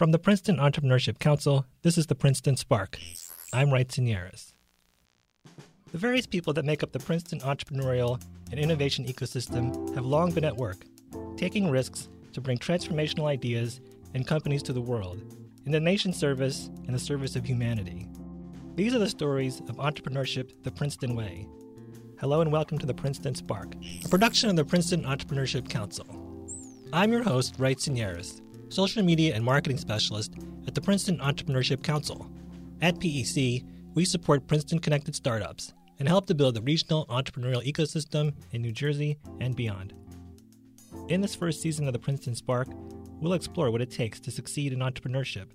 From the Princeton Entrepreneurship Council, this is the Princeton Spark. I'm Wright Sinieris. The various people that make up the Princeton entrepreneurial and innovation ecosystem have long been at work, taking risks to bring transformational ideas and companies to the world, in the nation's service and the service of humanity. These are the stories of entrepreneurship the Princeton way. Hello and welcome to the Princeton Spark, a production of the Princeton Entrepreneurship Council. I'm your host, Wright Sinieris, social media and marketing specialist at the Princeton Entrepreneurship Council. At PEC, we support Princeton-connected startups and help to build the regional entrepreneurial ecosystem in New Jersey and beyond. In this first season of the Princeton Spark, we'll explore what it takes to succeed in entrepreneurship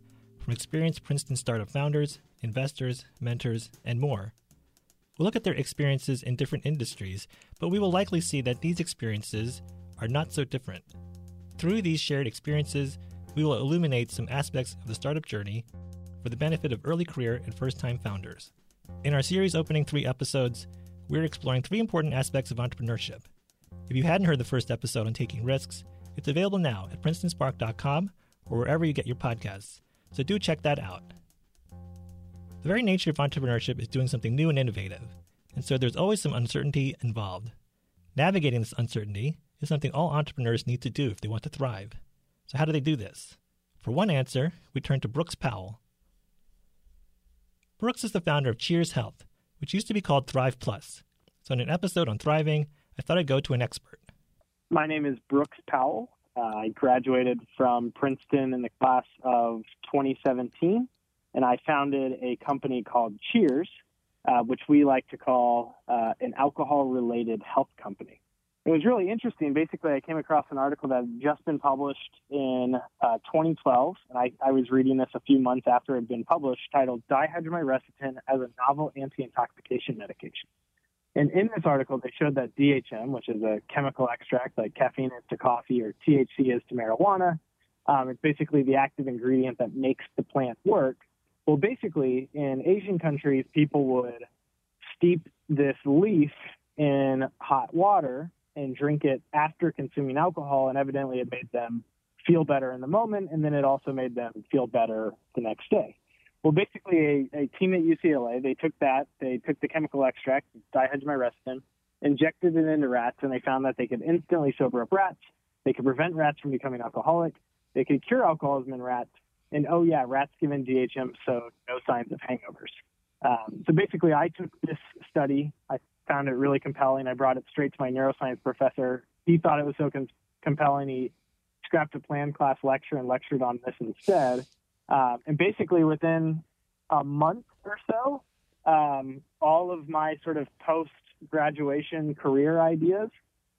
from experienced Princeton startup founders, investors, mentors, and more. We'll look at their experiences in different industries, but we will likely see that these experiences are not so different. Through these shared experiences, we will illuminate some aspects of the startup journey for the benefit of early career and first-time founders. In our series opening 3 episodes, we're exploring 3 important aspects of entrepreneurship. If you hadn't heard the first episode on taking risks, it's available now at princetonspark.com or wherever you get your podcasts, so do check that out. The very nature of entrepreneurship is doing something new and innovative, and so there's always some uncertainty involved. Navigating this uncertainty is something all entrepreneurs need to do if they want to thrive. So how do they do this? For one answer, we turn to Brooks Powell. Brooks is the founder of Cheers Health, which used to be called Thrive Plus. So in an episode on thriving, I thought I'd go to an expert. My name is Brooks Powell. I graduated from Princeton in the class of 2017. And I founded a company called Cheers, which we like to call an alcohol-related health company. It was really interesting. Basically, I came across an article that had just been published in 2012, and I was reading this a few months after it had been published, titled Dihydromyricetin as a Novel Anti-Intoxication Medication. And in this article, they showed that DHM, which is a chemical extract like caffeine is to coffee or THC is to marijuana, it's basically the active ingredient that makes the plant work. Well, basically, in Asian countries, people would steep this leaf in hot water and drink it after consuming alcohol, and evidently it made them feel better in the moment, and then it also made them feel better the next day. Well, basically, a team at UCLA, they took the chemical extract, dihydromyricetin, injected it into rats, and they found that they could instantly sober up rats, they could prevent rats from becoming alcoholic, they could cure alcoholism in rats, and, oh, yeah, rats given DHM, so no signs of hangovers. So basically, I took this study. I found it really compelling. I brought it straight to my neuroscience professor. He thought it was so compelling, he scrapped a planned class lecture and lectured on this instead. And basically, within a month or so, all of my sort of post-graduation career ideas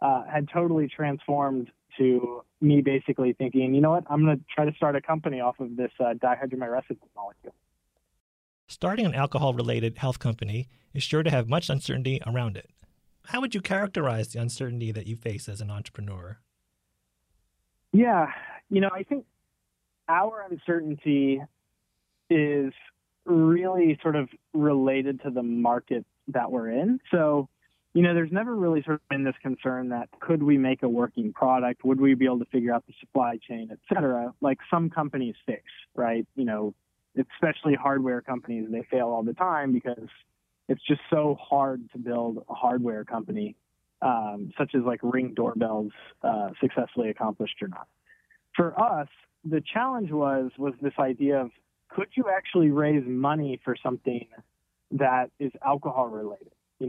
had totally transformed to me basically thinking, you know what, I'm going to try to start a company off of this dihydromyricetin molecule. Starting an alcohol-related health company is sure to have much uncertainty around it. How would you characterize the uncertainty that you face as an entrepreneur? Yeah, I think our uncertainty is really sort of related to the market that we're in. So there's never really sort of been this concern that could we make a working product? Would we be able to figure out the supply chain, et cetera, like some companies fix, right? Especially hardware companies, they fail all the time because it's just so hard to build a hardware company, such as like Ring doorbells successfully accomplished or not. For us, the challenge was this idea of could you actually raise money for something that is alcohol related?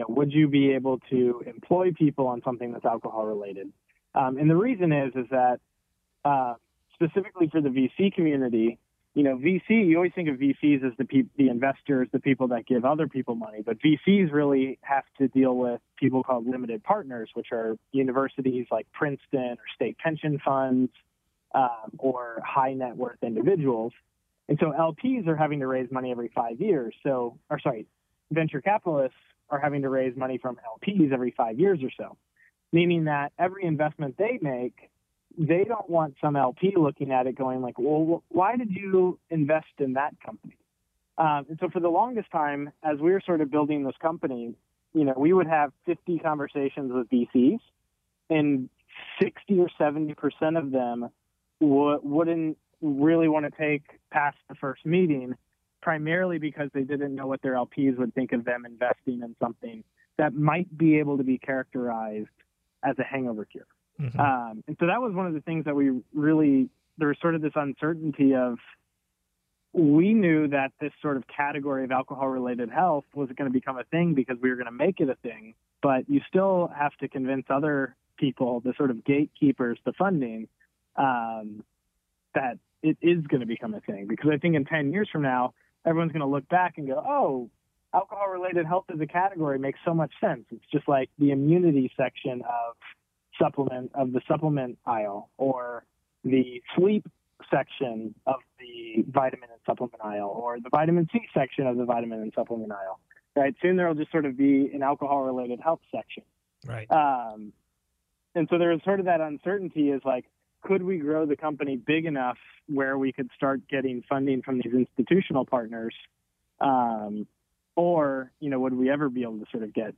Would you be able to employ people on something that's alcohol-related? And the reason is that specifically for the VC community, VC, you always think of VCs as the investors, the people that give other people money. But VCs really have to deal with people called limited partners, which are universities like Princeton or state pension funds or high net worth individuals. And so LPs are having to raise money every 5 years. Venture capitalists are having to raise money from LPs every 5 years or so, meaning that every investment they make, they don't want some LP looking at it going like, well, why did you invest in that company? And so for the longest time, as we were sort of building this company, we would have 50 conversations with VCs, and 60 or 70% of them wouldn't really want to take past the first meeting, primarily because they didn't know what their LPs would think of them investing in something that might be able to be characterized as a hangover cure. Mm-hmm. And so that was one of the things that we really, there was sort of this uncertainty of, we knew that this sort of category of alcohol-related health was going to become a thing because we were going to make it a thing, but you still have to convince other people, the sort of gatekeepers to funding, that it is going to become a thing. Because I think in 10 years from now, everyone's going to look back and go, oh, alcohol-related health as a category makes so much sense. It's just like the immunity section of the supplement aisle, or the sleep section of the vitamin and supplement aisle, or the vitamin C section of the vitamin and supplement aisle, right? Soon there will just sort of be an alcohol-related health section. Right. And so there was sort of that uncertainty is like, could we grow the company big enough where we could start getting funding from these institutional partners? Or, you know, would we ever be able to sort of get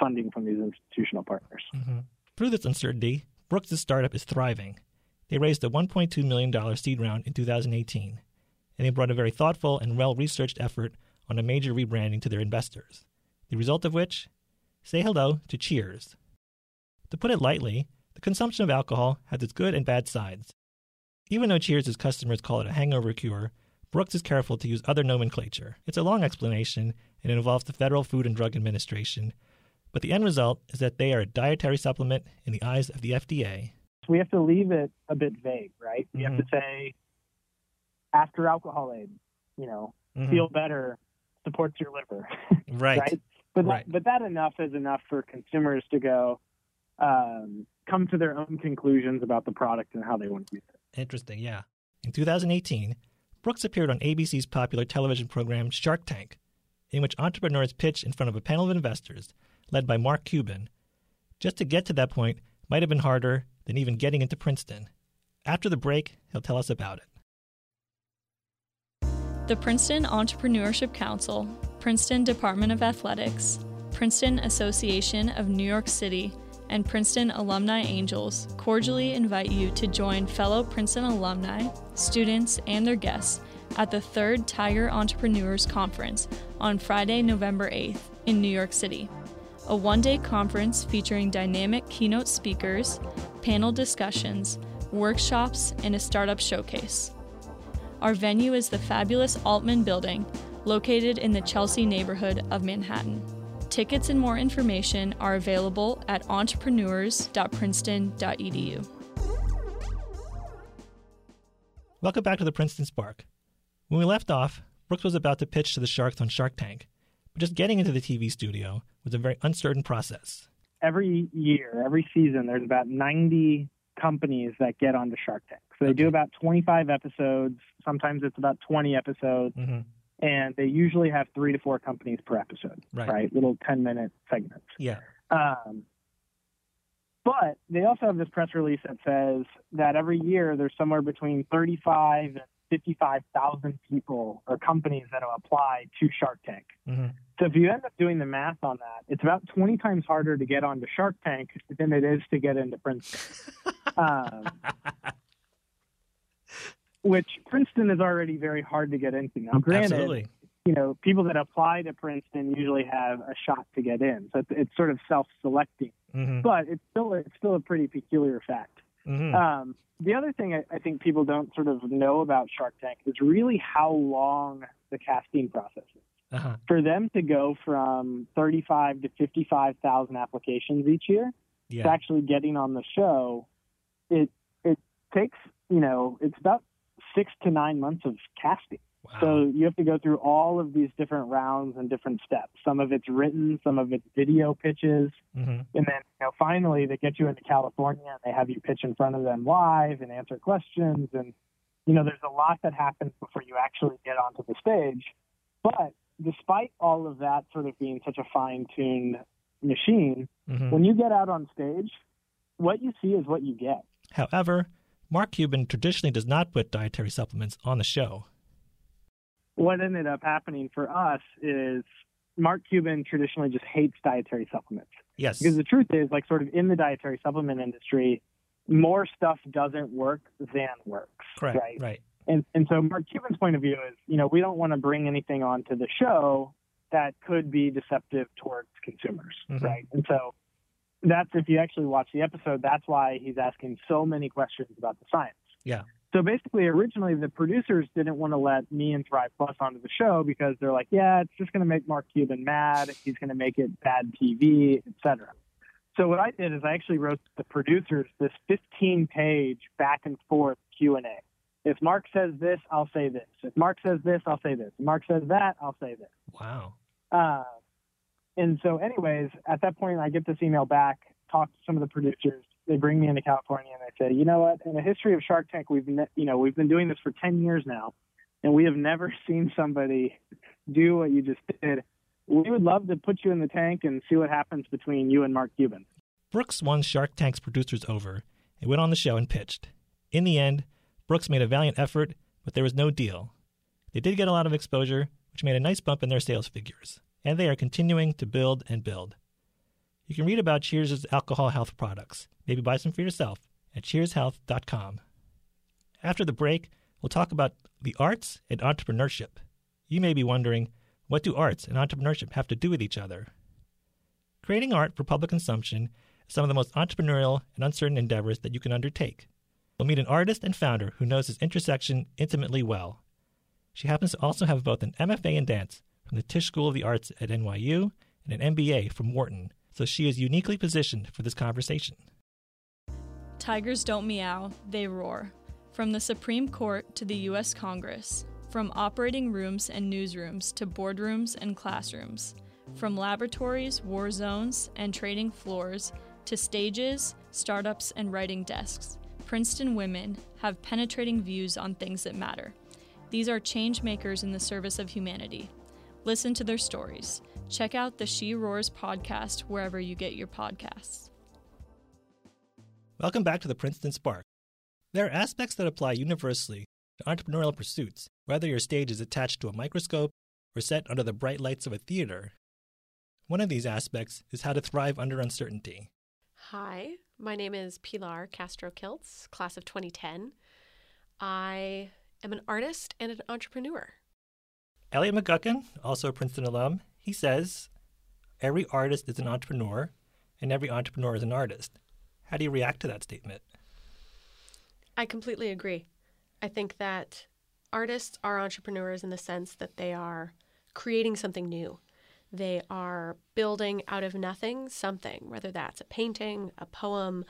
funding from these institutional partners? Mm-hmm. Through this uncertainty, Brooks' startup is thriving. They raised a $1.2 million seed round in 2018, and they brought a very thoughtful and well-researched effort on a major rebranding to their investors, the result of which, say hello to Cheers. To put it lightly, the consumption of alcohol has its good and bad sides. Even though Cheers' customers call it a hangover cure, Brooks is careful to use other nomenclature. It's a long explanation, and it involves the Federal Food and Drug Administration, but the end result is that they are a dietary supplement in the eyes of the FDA. We have to leave it a bit vague, right? We mm-hmm. have to say, after alcohol aid, you know, mm-hmm. feel better, supports your liver. Right. Right? But, right. But that enough is enough for consumers to go, come to their own conclusions about the product and how they want to use it. Interesting, yeah. In 2018, Brooks appeared on ABC's popular television program Shark Tank, in which entrepreneurs pitched in front of a panel of investors led by Mark Cuban. Just to get to that point might have been harder than even getting into Princeton. After the break, he'll tell us about it. The Princeton Entrepreneurship Council, Princeton Department of Athletics, Princeton Association of New York City, and Princeton Alumni Angels cordially invite you to join fellow Princeton alumni, students, and their guests at the 3rd Tiger Entrepreneurs Conference on Friday, November 8th in New York City. A one-day conference featuring dynamic keynote speakers, panel discussions, workshops, and a startup showcase. Our venue is the fabulous Altman Building, located in the Chelsea neighborhood of Manhattan. Tickets and more information are available at entrepreneurs.princeton.edu. Welcome back to the Princeton Spark. When we left off, Brooks was about to pitch to the sharks on Shark Tank, but just getting into the TV studio was a very uncertain process. Every year, every season, there's about 90 companies that get onto Shark Tank. So they do about 25 episodes. Sometimes it's about 20 episodes. Mm-hmm. And they usually have 3 to 4 companies per episode, right? Little 10-minute segments. Yeah. But they also have this press release that says that every year there's somewhere between 35 and 55,000 people or companies that will apply to Shark Tank. Mm-hmm. So if you end up doing the math on that, it's about 20 times harder to get onto Shark Tank than it is to get into Princeton. Which Princeton is already very hard to get into. Now, granted, absolutely, you know, people that apply to Princeton usually have a shot to get in. So it's sort of self-selecting. Mm-hmm. But it's still a pretty peculiar fact. Mm-hmm. The other thing I think people don't sort of know about Shark Tank is really how long the casting process is. Uh-huh. For them to go from 35 to 55,000 applications each year, yeah, to actually getting on the show, it takes, you know, it's about 6 to 9 months of casting. Wow. So you have to go through all of these different rounds and different steps. Some of it's written, some of it's video pitches. Mm-hmm. And then, you know, finally they get you into California and they have you pitch in front of them live and answer questions. And, you know, there's a lot that happens before you actually get onto the stage. But despite all of that sort of being such a fine-tuned machine, mm-hmm, when you get out on stage, what you see is what you get. However, Mark Cuban traditionally does not put dietary supplements on the show. What ended up happening for us is Mark Cuban traditionally just hates dietary supplements. Yes. Because the truth is, like, sort of in the dietary supplement industry, more stuff doesn't work than works. Correct. Right. Right. And so Mark Cuban's point of view is, you know, we don't want to bring anything onto the show that could be deceptive towards consumers. Mm-hmm. Right. And so that's, if you actually watch the episode, that's why he's asking so many questions about the science. Yeah. So basically, originally, the producers didn't want to let me and Thrive Plus onto the show because they're like, yeah, it's just going to make Mark Cuban mad. He's going to make it bad TV, et cetera. So what I did is I actually wrote the producers this 15-page back-and-forth Q&A. If Mark says this, I'll say this. If Mark says this, I'll say this. If Mark says that, I'll say this. Wow. And so anyways, at that point, I get this email back, talk to some of the producers. They bring me into California and they say, you know what, in the history of Shark Tank, we've been doing this for 10 years now, and we have never seen somebody do what you just did. We would love to put you in the tank and see what happens between you and Mark Cuban. Brooks won Shark Tank's producers over and went on the show and pitched. In the end, Brooks made a valiant effort, but there was no deal. They did get a lot of exposure, which made a nice bump in their sales figures, and they are continuing to build and build. You can read about Cheers' alcohol health products. Maybe buy some for yourself at cheershealth.com. After the break, we'll talk about the arts and entrepreneurship. You may be wondering, what do arts and entrepreneurship have to do with each other? Creating art for public consumption is some of the most entrepreneurial and uncertain endeavors that you can undertake. You'll meet an artist and founder who knows this intersection intimately well. She happens to also have both an MFA in dance from the Tisch School of the Arts at NYU and an MBA from Wharton, so she is uniquely positioned for this conversation. Tigers don't meow, they roar. From the Supreme Court to the U.S. Congress, from operating rooms and newsrooms to boardrooms and classrooms, from laboratories, war zones, and trading floors to stages, startups, and writing desks, Princeton women have penetrating views on things that matter. These are change makers in the service of humanity. Listen to their stories. Check out the She Roars podcast wherever you get your podcasts. Welcome back to the Princeton Spark. There are aspects that apply universally to entrepreneurial pursuits, whether your stage is attached to a microscope or set under the bright lights of a theater. One of these aspects is how to thrive under uncertainty. Hi, my name is Pilar Castro Kiltz, class of 2010. I am an artist and an entrepreneur. Elliot McGuckin, also a Princeton alum, he says, every artist is an entrepreneur and every entrepreneur is an artist. How do you react to that statement? I completely agree. I think that artists are entrepreneurs in the sense that they are creating something new. They are building out of nothing something, whether that's a painting, a poem,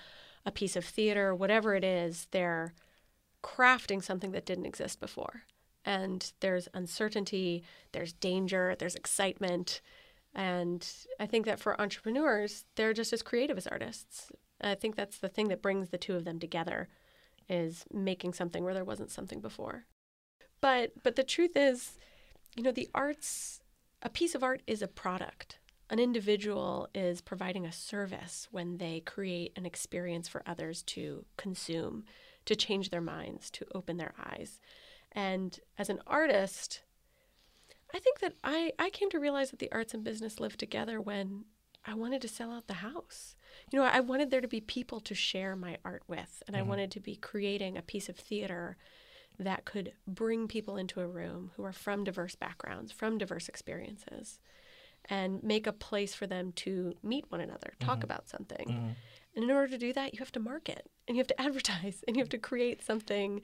a piece of theater, whatever it is, they're crafting something that didn't exist before. And there's uncertainty, there's danger, there's excitement. And I think that for entrepreneurs, they're just as creative as artists. I think that's the thing that brings the two of them together, is making something where there wasn't something before. But the truth is, you know, the arts, a piece of art is a product. An individual is providing a service when they create an experience for others to consume, to change their minds, to open their eyes. And as an artist, I think that I came to realize that the arts and business live together when I wanted to sell out the house. You know, I wanted there to be people to share my art with, and I wanted to be creating a piece of theater that could bring people into a room who are from diverse backgrounds, from diverse experiences, and make a place for them to meet one another, talk about something. And in order to do that, you have to market, and you have to advertise, and you have to create something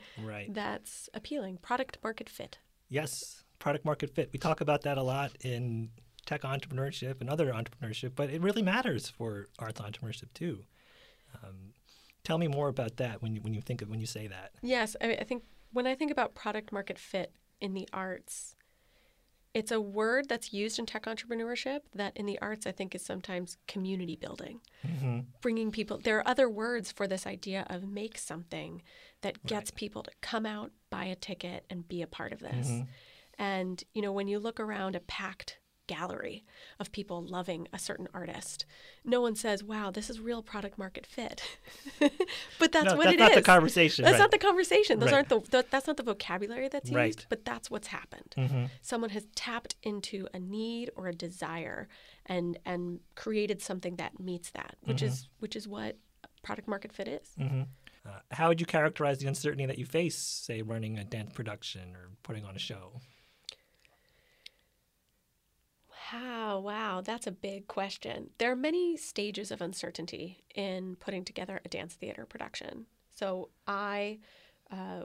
that's appealing. Product market fit. Yes, product market fit. We talk about that a lot in tech entrepreneurship and other entrepreneurship, but it really matters for arts entrepreneurship too. Tell me more about that when you say that. Yes, I think when I think about product market fit in the arts, it's a word that's used in tech entrepreneurship that in the arts I think is sometimes community building, bringing people. There are other words for this idea of make something that gets people to come out, buy a ticket, and be a part of this. And you know, when you look around a packed gallery of people loving a certain artist, no one says, wow, this is real product market fit. But that's not the conversation. That's not the conversation. Those aren't that's not the vocabulary that's used, but that's what's happened. Someone has tapped into a need or a desire and created something that meets that, which is what product market fit is. Mm-hmm. How would you characterize the uncertainty that you face, say, running a dance production or putting on a show? Wow, that's a big question. There are many stages of uncertainty in putting together a dance theater production. So I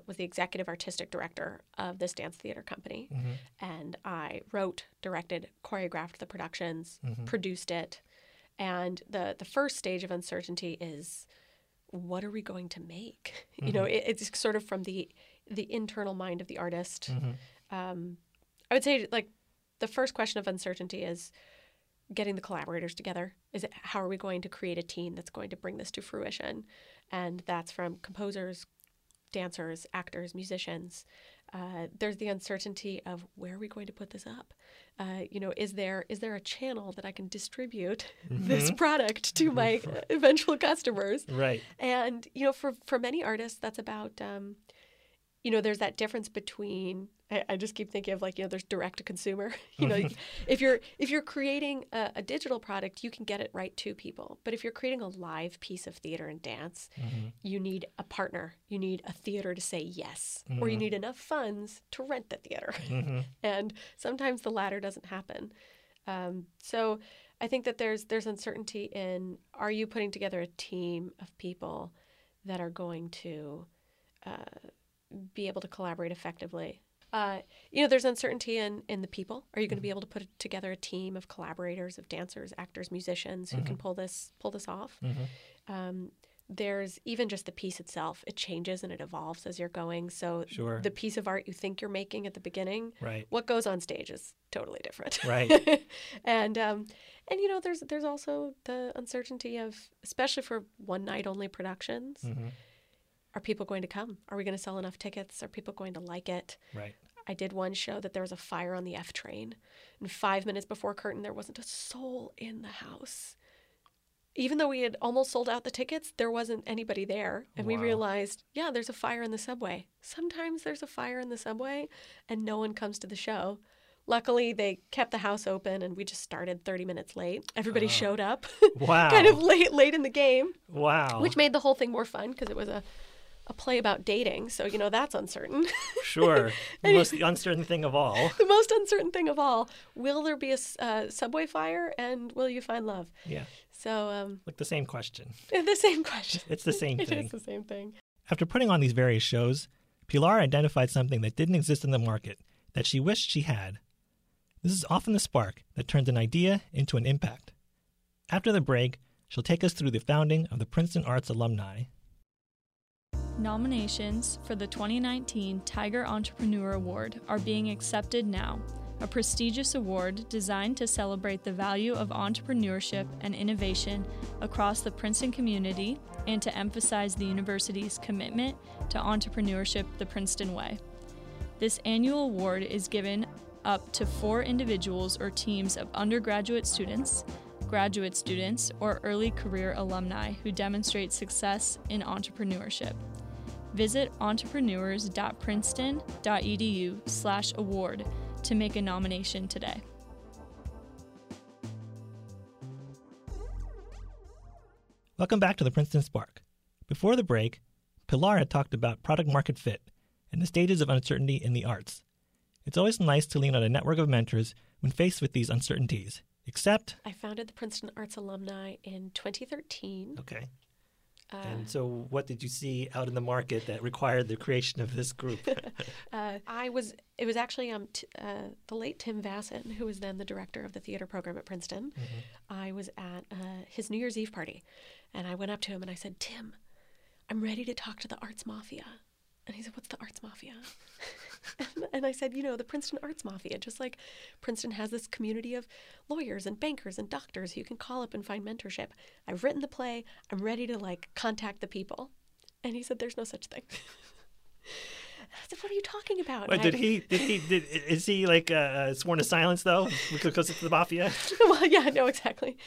was the executive artistic director of this dance theater company, mm-hmm. and I wrote, directed, choreographed the productions, mm-hmm. produced it. And the first stage of uncertainty is, what are we going to make? Mm-hmm. You know, it's sort of from the internal mind of the artist. Mm-hmm. I would say, like, the first question of uncertainty is getting the collaborators together. How are we going to create a team that's going to bring this to fruition? And that's from composers, dancers, actors, musicians. There's the uncertainty of where are we going to put this up? You know, is there a channel that I can distribute mm-hmm. this product to my eventual customers? Right. And, you know, for many artists, that's about, you know, there's that difference between, I just keep thinking of, like, you know, there's direct to consumer. You know, if you're creating a digital product, you can get it right to people. But if you're creating a live piece of theater and dance, mm-hmm. you need a partner. You need a theater to say yes, mm-hmm. or you need enough funds to rent the theater. Mm-hmm. And sometimes the latter doesn't happen. So I think that there's uncertainty in, are you putting together a team of people that are going to be able to collaborate effectively? You know, there's uncertainty in the people. Are you going to be able to put together a team of collaborators, of dancers, actors, musicians who mm-hmm. can pull this off? Mm-hmm. There's even just the piece itself. It changes and it evolves as you're going. So sure. The piece of art you think you're making at the beginning, right. What goes on stage is totally different. Right. And you know, there's also the uncertainty of, especially for one night only productions. Mm-hmm. Are people going to come? Are we going to sell enough tickets? Are people going to like it? Right. I did one show that there was a fire on the F train. And 5 minutes before curtain, there wasn't a soul in the house. Even though we had almost sold out the tickets, there wasn't anybody there. And wow. We realized, yeah, there's a fire in the subway. Sometimes there's a fire in the subway and no one comes to the show. Luckily, they kept the house open, and we just started 30 minutes late. Everybody showed up. Wow. Kind of late in the game. Wow. Which made the whole thing more fun because it was a play about dating, so you know that's uncertain. Sure, the most uncertain thing of all. The most uncertain thing of all. Will there be a subway fire, and will you find love? Yeah. So. Like the same question. The same question. It's the same thing. It is the same thing. After putting on these various shows, Pilar identified something that didn't exist in the market that she wished she had. This is often the spark that turns an idea into an impact. After the break, she'll take us through the founding of the Princeton Arts Alumni. Nominations for the 2019 Tiger Entrepreneur Award are being accepted now, a prestigious award designed to celebrate the value of entrepreneurship and innovation across the Princeton community and to emphasize the university's commitment to entrepreneurship the Princeton way. This annual award is given up to 4 individuals or teams of undergraduate students, graduate students, or early career alumni who demonstrate success in entrepreneurship. Visit entrepreneurs.princeton.edu/award to make a nomination today. Welcome back to the Princeton Spark. Before the break, Pilar had talked about product market fit and the stages of uncertainty in the arts. It's always nice to lean on a network of mentors when faced with these uncertainties, except... I founded the Princeton Arts Alumni in 2013. Okay. And so what did you see out in the market that required the creation of this group? It was actually the late Tim Vassin, who was then the director of the theater program at Princeton. Mm-hmm. I was at his New Year's Eve party, and I went up to him and I said, "Tim, I'm ready to talk to the Arts Mafia." And he said, "What's the Arts Mafia?" And I said, "You know, the Princeton Arts Mafia, just like Princeton has this community of lawyers and bankers and doctors who you can call up and find mentorship. I've written the play. I'm ready to, like, contact the people." And he said, "There's no such thing." I said, "What are you talking about?" Wait, is he like sworn to silence, though, because it's the mafia? Well, yeah, no, exactly.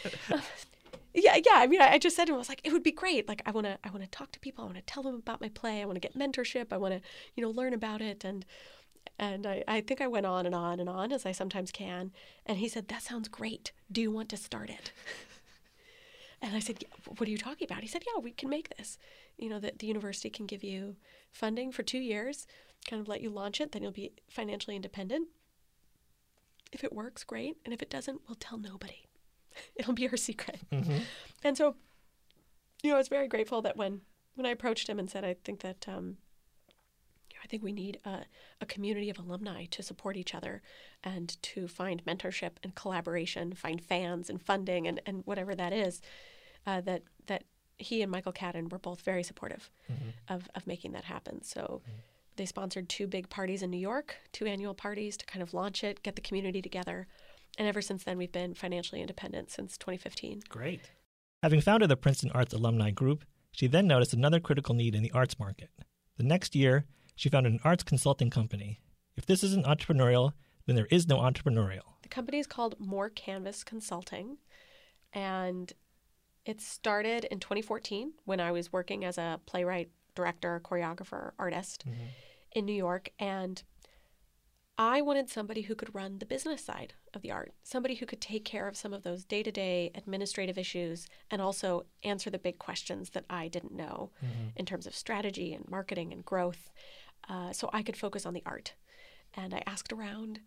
Yeah. I mean, I just said to him, I was like, "It would be great. Like, I want to talk to people. I want to tell them about my play. I want to get mentorship. I want to, you know, learn about it." And I think I went on and on and on, as I sometimes can. And he said, "That sounds great. Do you want to start it?" And I said, what are you talking about? He said, yeah, we can make this. You know, that the university can give you funding for 2 years, kind of let you launch it. Then you'll be financially independent. If it works, great. And if it doesn't, we'll tell nobody. It'll be our secret. Mm-hmm. And so, you know, I was very grateful that when I approached him and said, I think that, you know, I think we need a community of alumni to support each other and to find mentorship and collaboration, find fans and funding and whatever that is, that he and Michael Cadden were both very supportive mm-hmm. of making that happen. So mm-hmm. they sponsored 2 big parties in New York, 2 annual parties to kind of launch it, get the community together. And ever since then, we've been financially independent since 2015. Great. Having founded the Princeton Arts Alumni Group, she then noticed another critical need in the arts market. The next year, she founded an arts consulting company. If this isn't entrepreneurial, then there is no entrepreneurial. The company is called More Canvas Consulting, and it started in 2014 when I was working as a playwright, director, choreographer, artist mm-hmm. in New York, and I wanted somebody who could run the business side of the art, somebody who could take care of some of those day-to-day administrative issues and also answer the big questions that I didn't know mm-hmm. in terms of strategy and marketing and growth. So I could focus on the art. And I asked around,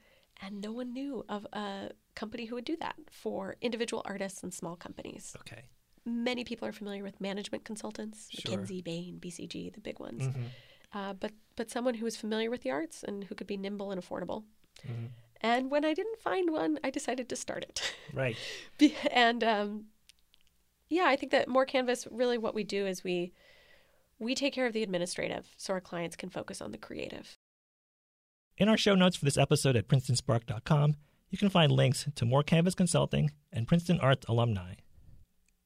and no one knew of a company who would do that for individual artists and small companies. Okay. Many people are familiar with management consultants, sure. McKinsey, Bain, BCG, the big ones. Mm-hmm. But someone who was familiar with the arts and who could be nimble and affordable. Mm-hmm. And when I didn't find one, I decided to start it. Right. And yeah, I think that More Canvas, really what we do is we take care of the administrative so our clients can focus on the creative. In our show notes for this episode at princetonspark.com, you can find links to More Canvas Consulting and Princeton Arts Alumni.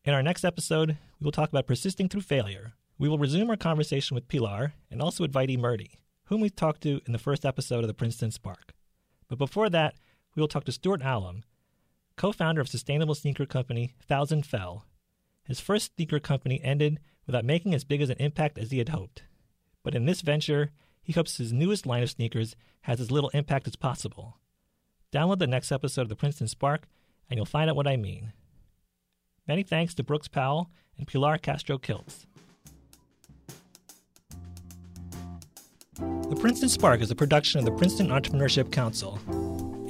In our next episode, we will talk about persisting through failure. We will resume our conversation with Pilar and also with Vaidey Murdy, whom we talked to in the first episode of the Princeton Spark. But before that, we will talk to Stuart Allen, co-founder of sustainable sneaker company Thousand Fell. His first sneaker company ended without making as big as an impact as he had hoped. But in this venture, he hopes his newest line of sneakers has as little impact as possible. Download the next episode of the Princeton Spark, and you'll find out what I mean. Many thanks to Brooks Powell and Pilar Castro Kiltz. The Princeton Spark is a production of the Princeton Entrepreneurship Council,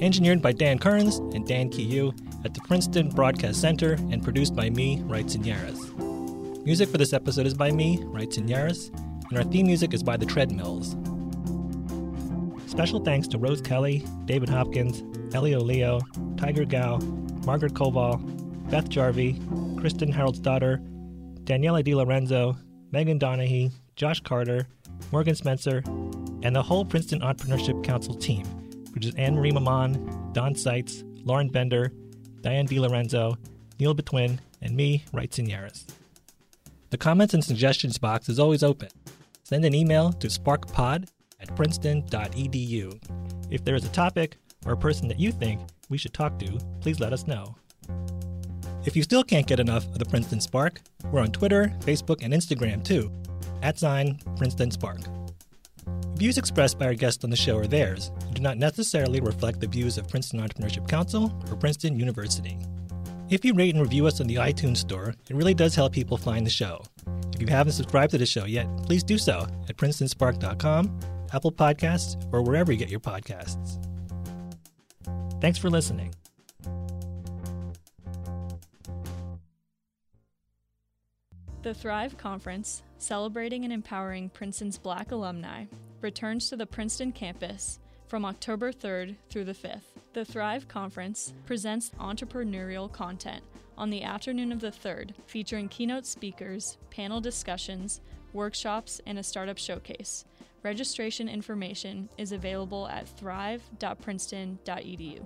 engineered by Dan Kearns and Dan Kiyu at the Princeton Broadcast Center and produced by me, Wright Sinieris. Music for this episode is by me, Wright Sinieris, and our theme music is by The Treadmills. Special thanks to Rose Kelly, David Hopkins, Elio Leo, Tiger Gao, Margaret Koval, Beth Jarvie, Kristen Harold's daughter, Daniela DiLorenzo, Megan Donahue, Josh Carter, Morgan Spencer, and the whole Princeton Entrepreneurship Council team, which is Anne-Marie Mamon, Don Seitz, Lauren Bender, Diane DiLorenzo, Neil Betwin, and me, Wright Sinieris. The comments and suggestions box is always open. Send an email to sparkpod@princeton.edu. If there is a topic or a person that you think we should talk to, please let us know. If you still can't get enough of the Princeton Spark, we're on Twitter, Facebook, and Instagram too, @PrincetonSpark. Views expressed by our guests on the show are theirs and do not necessarily reflect the views of Princeton Entrepreneurship Council or Princeton University. If you rate and review us on the iTunes Store, it really does help people find the show. If you haven't subscribed to the show yet, please do so at princetonspark.com, Apple Podcasts, or wherever you get your podcasts. Thanks for listening. The Thrive Conference, celebrating and empowering Princeton's Black alumni, returns to the Princeton campus from October 3rd through the 5th. The Thrive Conference presents entrepreneurial content on the afternoon of the 3rd, featuring keynote speakers, panel discussions, workshops, and a startup showcase. Registration information is available at thrive.princeton.edu.